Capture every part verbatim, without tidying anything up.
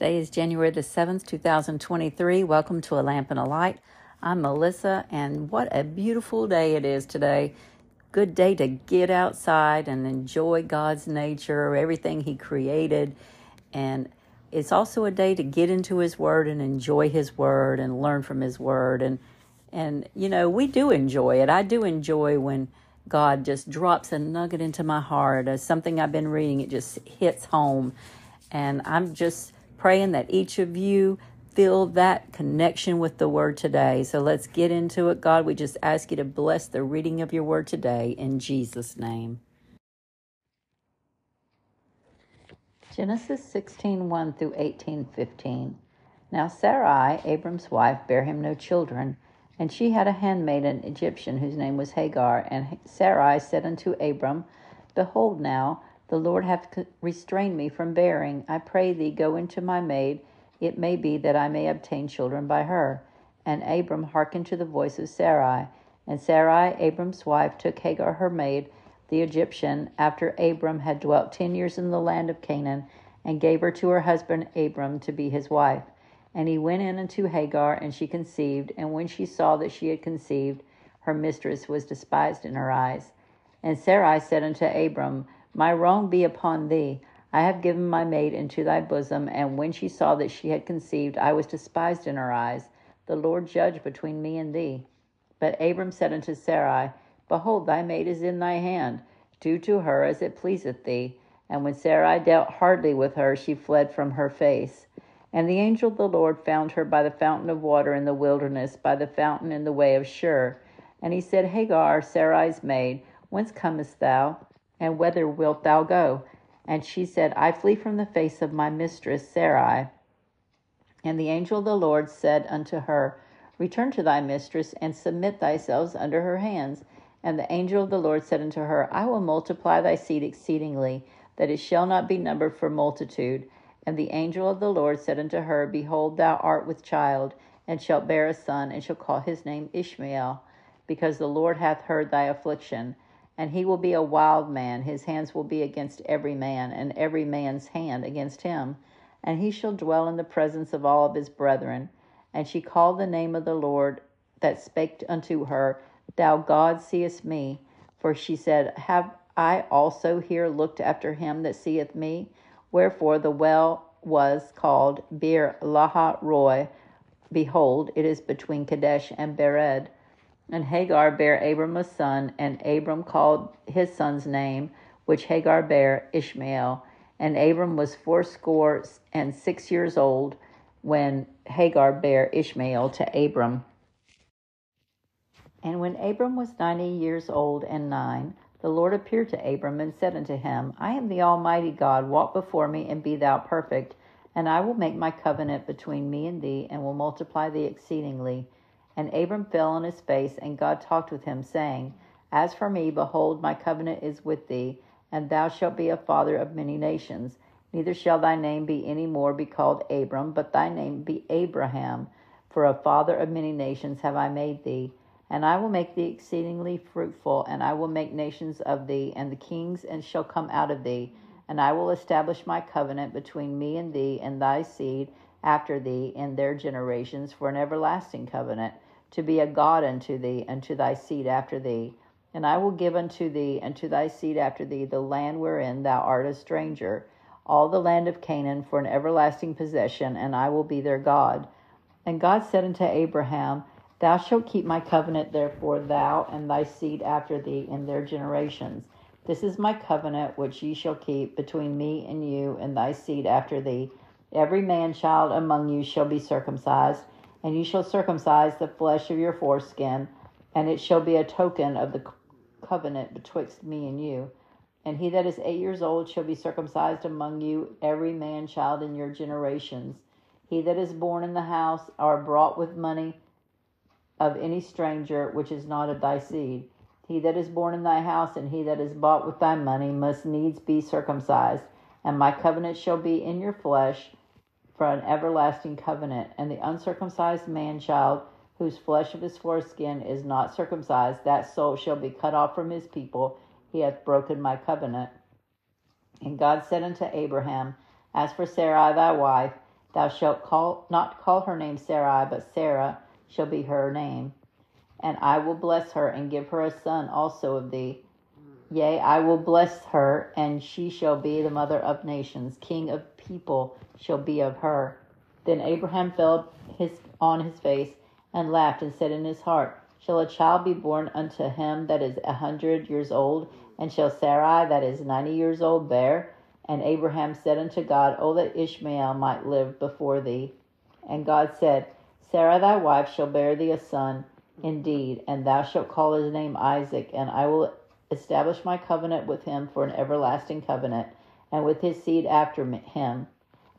Today is January the seventh, two thousand twenty-three. Welcome to A Lamp and a Light. I'm Melissa, and what a beautiful day it is today. Good day to get outside and enjoy God's nature, everything He created. And it's also a day to get into His Word and enjoy His Word and learn from His Word. And, and you know, we do enjoy it. I do enjoy when God just drops a nugget into my heart. As something I've been reading, it just hits home. And I'm just praying that each of you feel that connection with the Word today. So let's get into it. God, we just ask you to bless the reading of your Word today in Jesus' name. Genesis sixteen one through eighteen fifteen. Now Sarai, Abram's wife, bare him no children, and she had a handmaid, an Egyptian, whose name was Hagar. And Sarai said unto Abram, Behold now, the Lord hath restrained me from bearing. I pray thee, go into my maid. It may be that I may obtain children by her. And Abram hearkened to the voice of Sarai. And Sarai, Abram's wife, took Hagar her maid, the Egyptian, after Abram had dwelt ten years in the land of Canaan, and gave her to her husband Abram to be his wife. And he went in unto Hagar, and she conceived. And when she saw that she had conceived, her mistress was despised in her eyes. And Sarai said unto Abram, My wrong be upon thee. I have given my maid into thy bosom, and when she saw that she had conceived, I was despised in her eyes. The Lord judge between me and thee. But Abram said unto Sarai, Behold, thy maid is in thy hand. Do to her as it pleaseth thee. And when Sarai dealt hardly with her, she fled from her face. And the angel of the Lord found her by the fountain of water in the wilderness, by the fountain in the way of Shur. And he said, Hagar, Sarai's maid, whence comest thou? And whither wilt thou go? And she said, I flee from the face of my mistress Sarai. And the angel of the Lord said unto her, Return to thy mistress, and submit thyself under her hands. And the angel of the Lord said unto her, I will multiply thy seed exceedingly, that it shall not be numbered for multitude. And the angel of the Lord said unto her, Behold, thou art with child, and shalt bear a son, and shalt call his name Ishmael, because the Lord hath heard thy affliction. And he will be a wild man, his hands will be against every man, and every man's hand against him. And he shall dwell in the presence of all of his brethren. And she called the name of the Lord that spake unto her, Thou God seest me. For she said, Have I also here looked after him that seeth me? Wherefore the well was called Beer-lahai-roi. Behold, it is between Kadesh and Bered. And Hagar bare Abram a son, and Abram called his son's name, which Hagar bare, Ishmael. And Abram was fourscore and six years old when Hagar bare Ishmael to Abram. And when Abram was ninety years old and nine, the Lord appeared to Abram and said unto him, I am the Almighty God, walk before me and be thou perfect. And I will make my covenant between me and thee, and will multiply thee exceedingly. And Abram fell on his face, and God talked with him, saying, As for me, behold, my covenant is with thee, and thou shalt be a father of many nations. Neither shall thy name be any more be called Abram, but thy name be Abraham. For a father of many nations have I made thee. And I will make thee exceedingly fruitful, and I will make nations of thee, and the kings and shall come out of thee. And I will establish my covenant between me and thee and thy seed after thee in their generations for an everlasting covenant, to be a God unto thee, and to thy seed after thee. And I will give unto thee, and to thy seed after thee, the land wherein thou art a stranger, all the land of Canaan for an everlasting possession, and I will be their God. And God said unto Abraham, Thou shalt keep my covenant, therefore, thou and thy seed after thee in their generations. This is my covenant which ye shall keep between me and you and thy seed after thee. Every man child among you shall be circumcised, and you shall circumcise the flesh of your foreskin, and it shall be a token of the covenant betwixt me and you. And he that is eight years old shall be circumcised among you, every man child in your generations. He that is born in the house, or brought with money of any stranger, which is not of thy seed. He that is born in thy house, and he that is bought with thy money, must needs be circumcised. And my covenant shall be in your flesh, for an everlasting covenant. And the uncircumcised man-child, whose flesh of his foreskin is not circumcised, that soul shall be cut off from his people. He hath broken my covenant. And God said unto Abraham, As for Sarai thy wife, Thou shalt call, not call her name Sarai, but Sarah shall be her name. And I will bless her and give her a son also of thee. Yea, I will bless her, and she shall be the mother of nations. King of people shall be of her. Then Abraham fell his, on his face and laughed and said in his heart, Shall a child be born unto him that is a hundred years old? And shall Sarai that is ninety years old bear? And Abraham said unto God, O that Ishmael might live before thee. And God said, Sarah thy wife shall bear thee a son indeed, and thou shalt call his name Isaac, and I will establish my covenant with him for an everlasting covenant, and with his seed after him.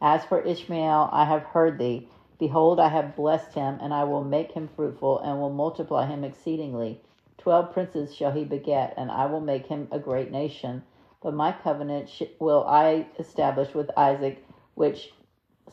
As for Ishmael, I have heard thee. Behold, I have blessed him, and I will make him fruitful, and will multiply him exceedingly. Twelve princes shall he beget, and I will make him a great nation. But my covenant sh- will I establish with Isaac, which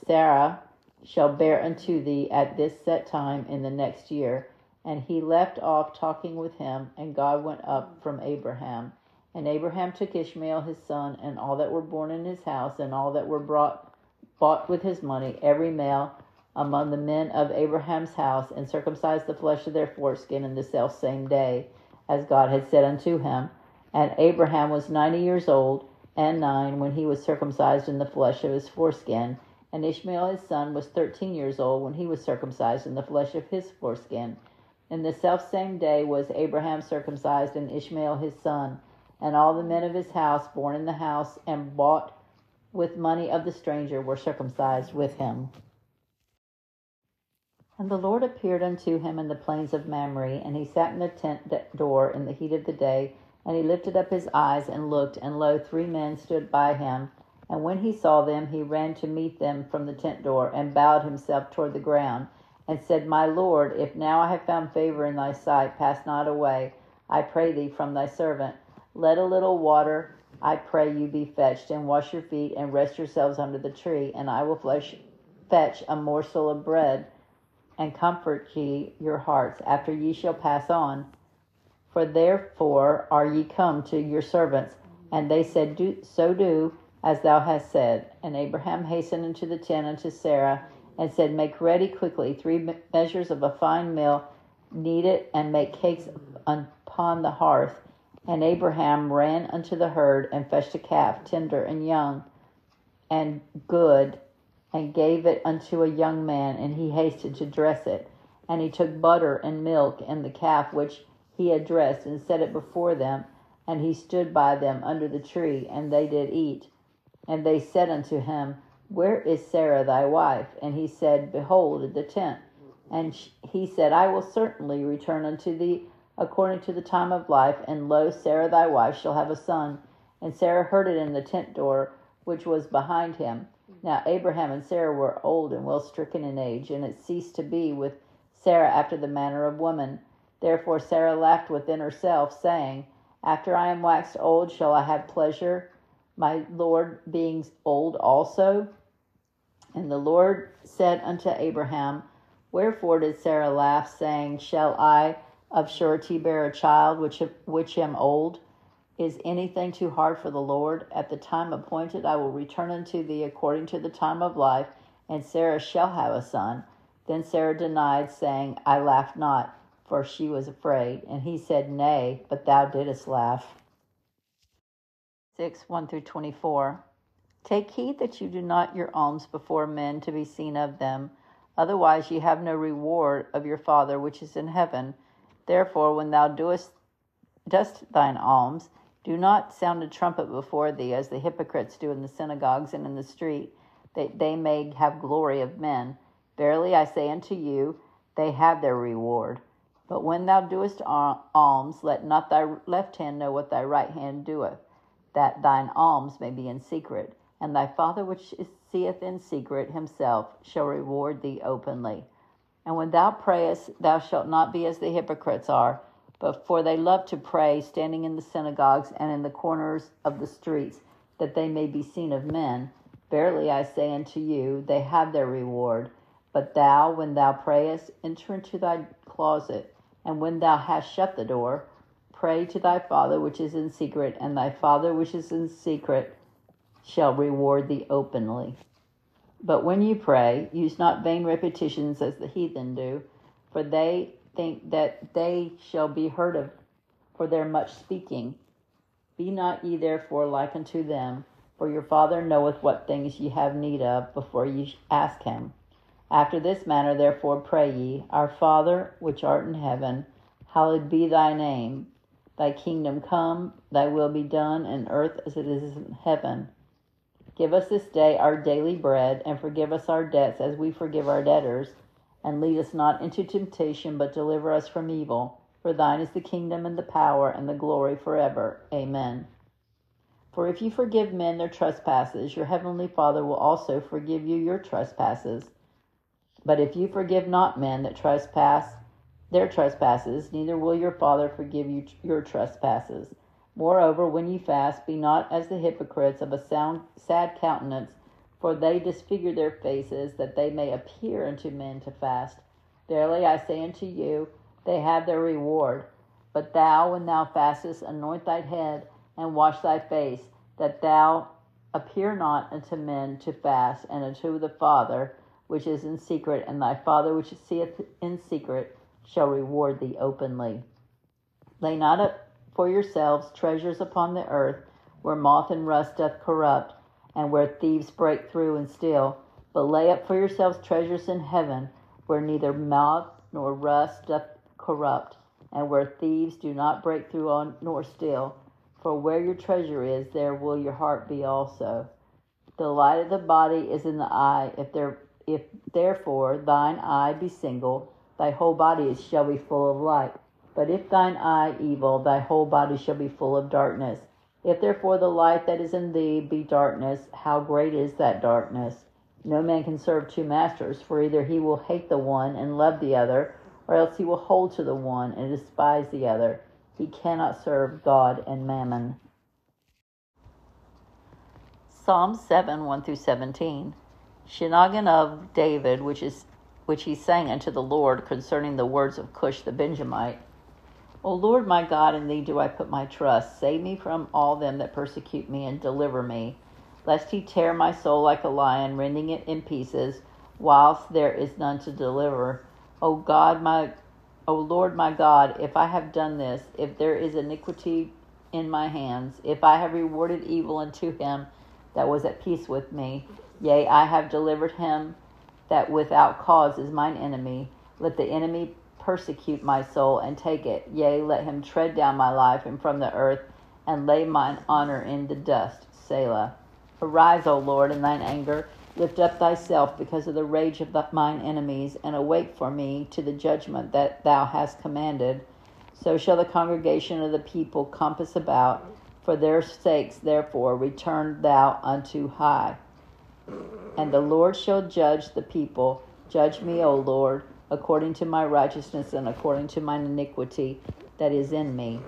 Sarah shall bear unto thee at this set time in the next year. And he left off talking with him, and God went up from Abraham. And Abraham took Ishmael his son, and all that were born in his house, and all that were brought bought with his money, every male among the men of Abraham's house, and circumcised the flesh of their foreskin in the selfsame day, as God had said unto him. And Abraham was ninety years old and nine when he was circumcised in the flesh of his foreskin. And Ishmael his son was thirteen years old when he was circumcised in the flesh of his foreskin. In the selfsame day was Abraham circumcised, and Ishmael his son. And all the men of his house, born in the house and bought with money of the stranger, were circumcised with him. And the Lord appeared unto him in the plains of Mamre, and he sat in the tent door in the heat of the day, and he lifted up his eyes and looked, and lo, three men stood by him. And when he saw them, he ran to meet them from the tent door, and bowed himself toward the ground, and said, My Lord, if now I have found favor in thy sight, pass not away, I pray thee, from thy servant. Let a little water, I pray you, be fetched, and wash your feet, and rest yourselves under the tree, and I will flesh, fetch a morsel of bread, and comfort ye your hearts, after ye shall pass on. For therefore are ye come to your servants. And they said, do, So do, as thou hast said. And Abraham hastened into the tent unto Sarah, and said, Make ready quickly three measures of a fine meal, knead it, and make cakes upon the hearth. And Abraham ran unto the herd, and fetched a calf, tender and young, and good, and gave it unto a young man, and he hasted to dress it. And he took butter and milk and the calf which he had dressed, and set it before them, and he stood by them under the tree, and they did eat. And they said unto him, Where is Sarah thy wife? And he said, Behold, at the tent. And he said, I will certainly return unto thee according to the time of life, and lo, Sarah thy wife shall have a son. And Sarah heard it in the tent door, which was behind him. Now Abraham and Sarah were old and well stricken in age, and it ceased to be with Sarah after the manner of woman. Therefore Sarah laughed within herself, saying, After I am waxed old, shall I have pleasure, my Lord being old also? And the Lord said unto Abraham, Wherefore did Sarah laugh, saying, Shall I of surety bear a child which which am old? Is anything too hard for the Lord? At the time appointed I will return unto thee according to the time of life, and Sarah shall have a son. Then Sarah denied, saying, I laughed not, for she was afraid. And he said, Nay, but thou didst laugh. six, one through twenty-four. Take heed that you do not your alms before men to be seen of them. Otherwise ye have no reward of your Father which is in heaven. Therefore, when thou doest, dost thine alms, do not sound a trumpet before thee, as the hypocrites do in the synagogues and in the street, that they may have glory of men. Verily I say unto you, they have their reward. But when thou doest alms, let not thy left hand know what thy right hand doeth, that thine alms may be in secret. And thy Father which seeth in secret himself shall reward thee openly. And when thou prayest, thou shalt not be as the hypocrites are, but for they love to pray, standing in the synagogues and in the corners of the streets, that they may be seen of men. Verily I say unto you, they have their reward. But thou, when thou prayest, enter into thy closet, and when thou hast shut the door, pray to thy Father which is in secret, and thy Father which is in secret shall reward thee openly. But when you pray, use not vain repetitions as the heathen do, for they think that they shall be heard of for their much speaking. Be not ye therefore like unto them, for your Father knoweth what things ye have need of before ye ask him. After this manner therefore pray ye, Our Father, which art in heaven, hallowed be thy name. Thy kingdom come, thy will be done, in earth as it is in heaven. Give us this day our daily bread, and forgive us our debts as we forgive our debtors. And lead us not into temptation, but deliver us from evil. For thine is the kingdom, and the power, and the glory forever. Amen. For if you forgive men their trespasses, your heavenly Father will also forgive you your trespasses. But if you forgive not men that trespass their trespasses, neither will your Father forgive you your trespasses. Moreover, when ye fast, be not as the hypocrites, of a sound, sad countenance, for they disfigure their faces, that they may appear unto men to fast. Verily I say unto you, they have their reward. But thou, when thou fastest, anoint thy head, and wash thy face, that thou appear not unto men to fast, and unto the Father which is in secret, and thy Father which seeth in secret shall reward thee openly. Lay not up for yourselves treasures upon the earth, where moth and rust doth corrupt, and where thieves break through and steal, but lay up for yourselves treasures in heaven, where neither moth nor rust doth corrupt, and where thieves do not break through on, nor steal. For where your treasure is, there will your heart be also. The light of the body is in the eye. If there, if therefore thine eye be single, thy whole body shall be full of light. But if thine eye evil, thy whole body shall be full of darkness. If therefore the light that is in thee be darkness, how great is that darkness? No man can serve two masters, for either he will hate the one and love the other, or else he will hold to the one and despise the other. He cannot serve God and mammon. Psalm seven, one through seventeen. Shinagin of David, which is which he sang unto the Lord concerning the words of Cush the Benjamite. O Lord my God, in thee do I put my trust. Save me from all them that persecute me, and deliver me, lest he tear my soul like a lion, rending it in pieces, whilst there is none to deliver. O God, my O Lord my God, if I have done this, if there is iniquity in my hands, if I have rewarded evil unto him that was at peace with me, yea, I have delivered him that without cause is mine enemy, let the enemy persecute my soul and take it, yea, let him tread down my life and from the earth, and lay mine honor in the dust. Selah. Arise, O Lord, in thine anger, lift up thyself because of the rage of mine enemies, and awake for me to the judgment that thou hast commanded. So shall the congregation of the people compass about. For their sakes, therefore, return thou unto high. And the Lord shall judge the people. Judge me, O Lord, according to my righteousness and according to mine iniquity that is in me.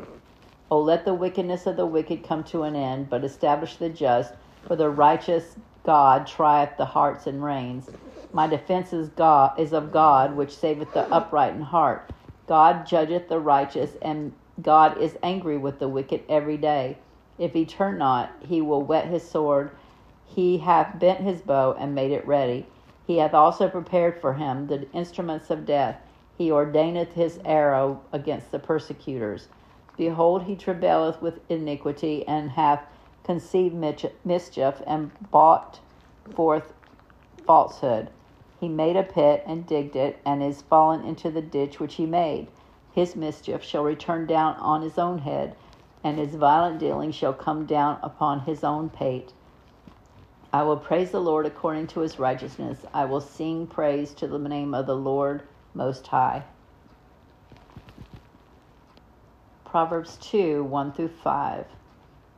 O let the wickedness of the wicked come to an end, but establish the just, for the righteous God trieth the hearts and reins. My defense is God is of God, which saveth the upright in heart. God judgeth the righteous, and God is angry with the wicked every day. If he turn not, he will whet his sword. He hath bent his bow and made it ready. He hath also prepared for him the instruments of death. He ordaineth his arrow against the persecutors. Behold, he travaileth with iniquity, and hath conceived mischief, and brought forth falsehood. He made a pit, and digged it, and is fallen into the ditch which he made. His mischief shall return down on his own head, and his violent dealing shall come down upon his own pate. I will praise the Lord according to his righteousness. I will sing praise to the name of the Lord Most High. Proverbs two, one through five.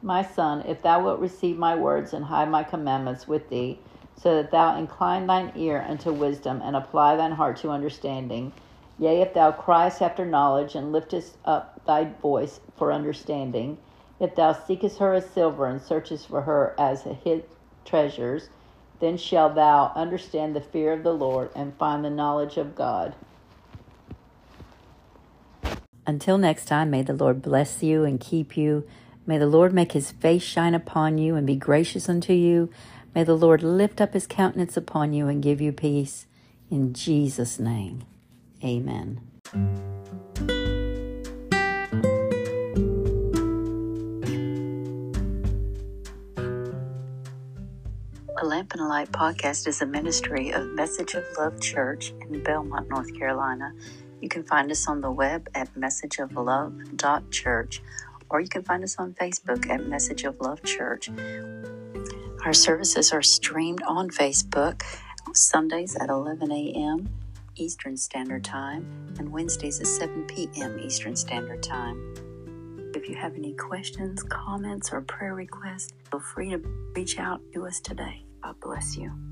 My son, if thou wilt receive my words and hide my commandments with thee, so that thou incline thine ear unto wisdom and apply thine heart to understanding, yea, if thou criest after knowledge and liftest up thy voice for understanding, if thou seekest her as silver and searchest for her as a hid treasures, then shalt thou understand the fear of the Lord and find the knowledge of God. Until next time, may the Lord bless you and keep you. May the Lord make his face shine upon you and be gracious unto you. May the Lord lift up his countenance upon you and give you peace. In Jesus' name, amen. A Lamp and a Light podcast is a ministry of Message of Love Church in Belmont, North Carolina. You can find us on the web at message of love dot church, or you can find us on Facebook at Message of Love Church. Our services are streamed on Facebook Sundays at eleven a.m. Eastern Standard Time and Wednesdays at seven p.m. Eastern Standard Time. If you have any questions, comments, or prayer requests, feel free to reach out to us today. God bless you.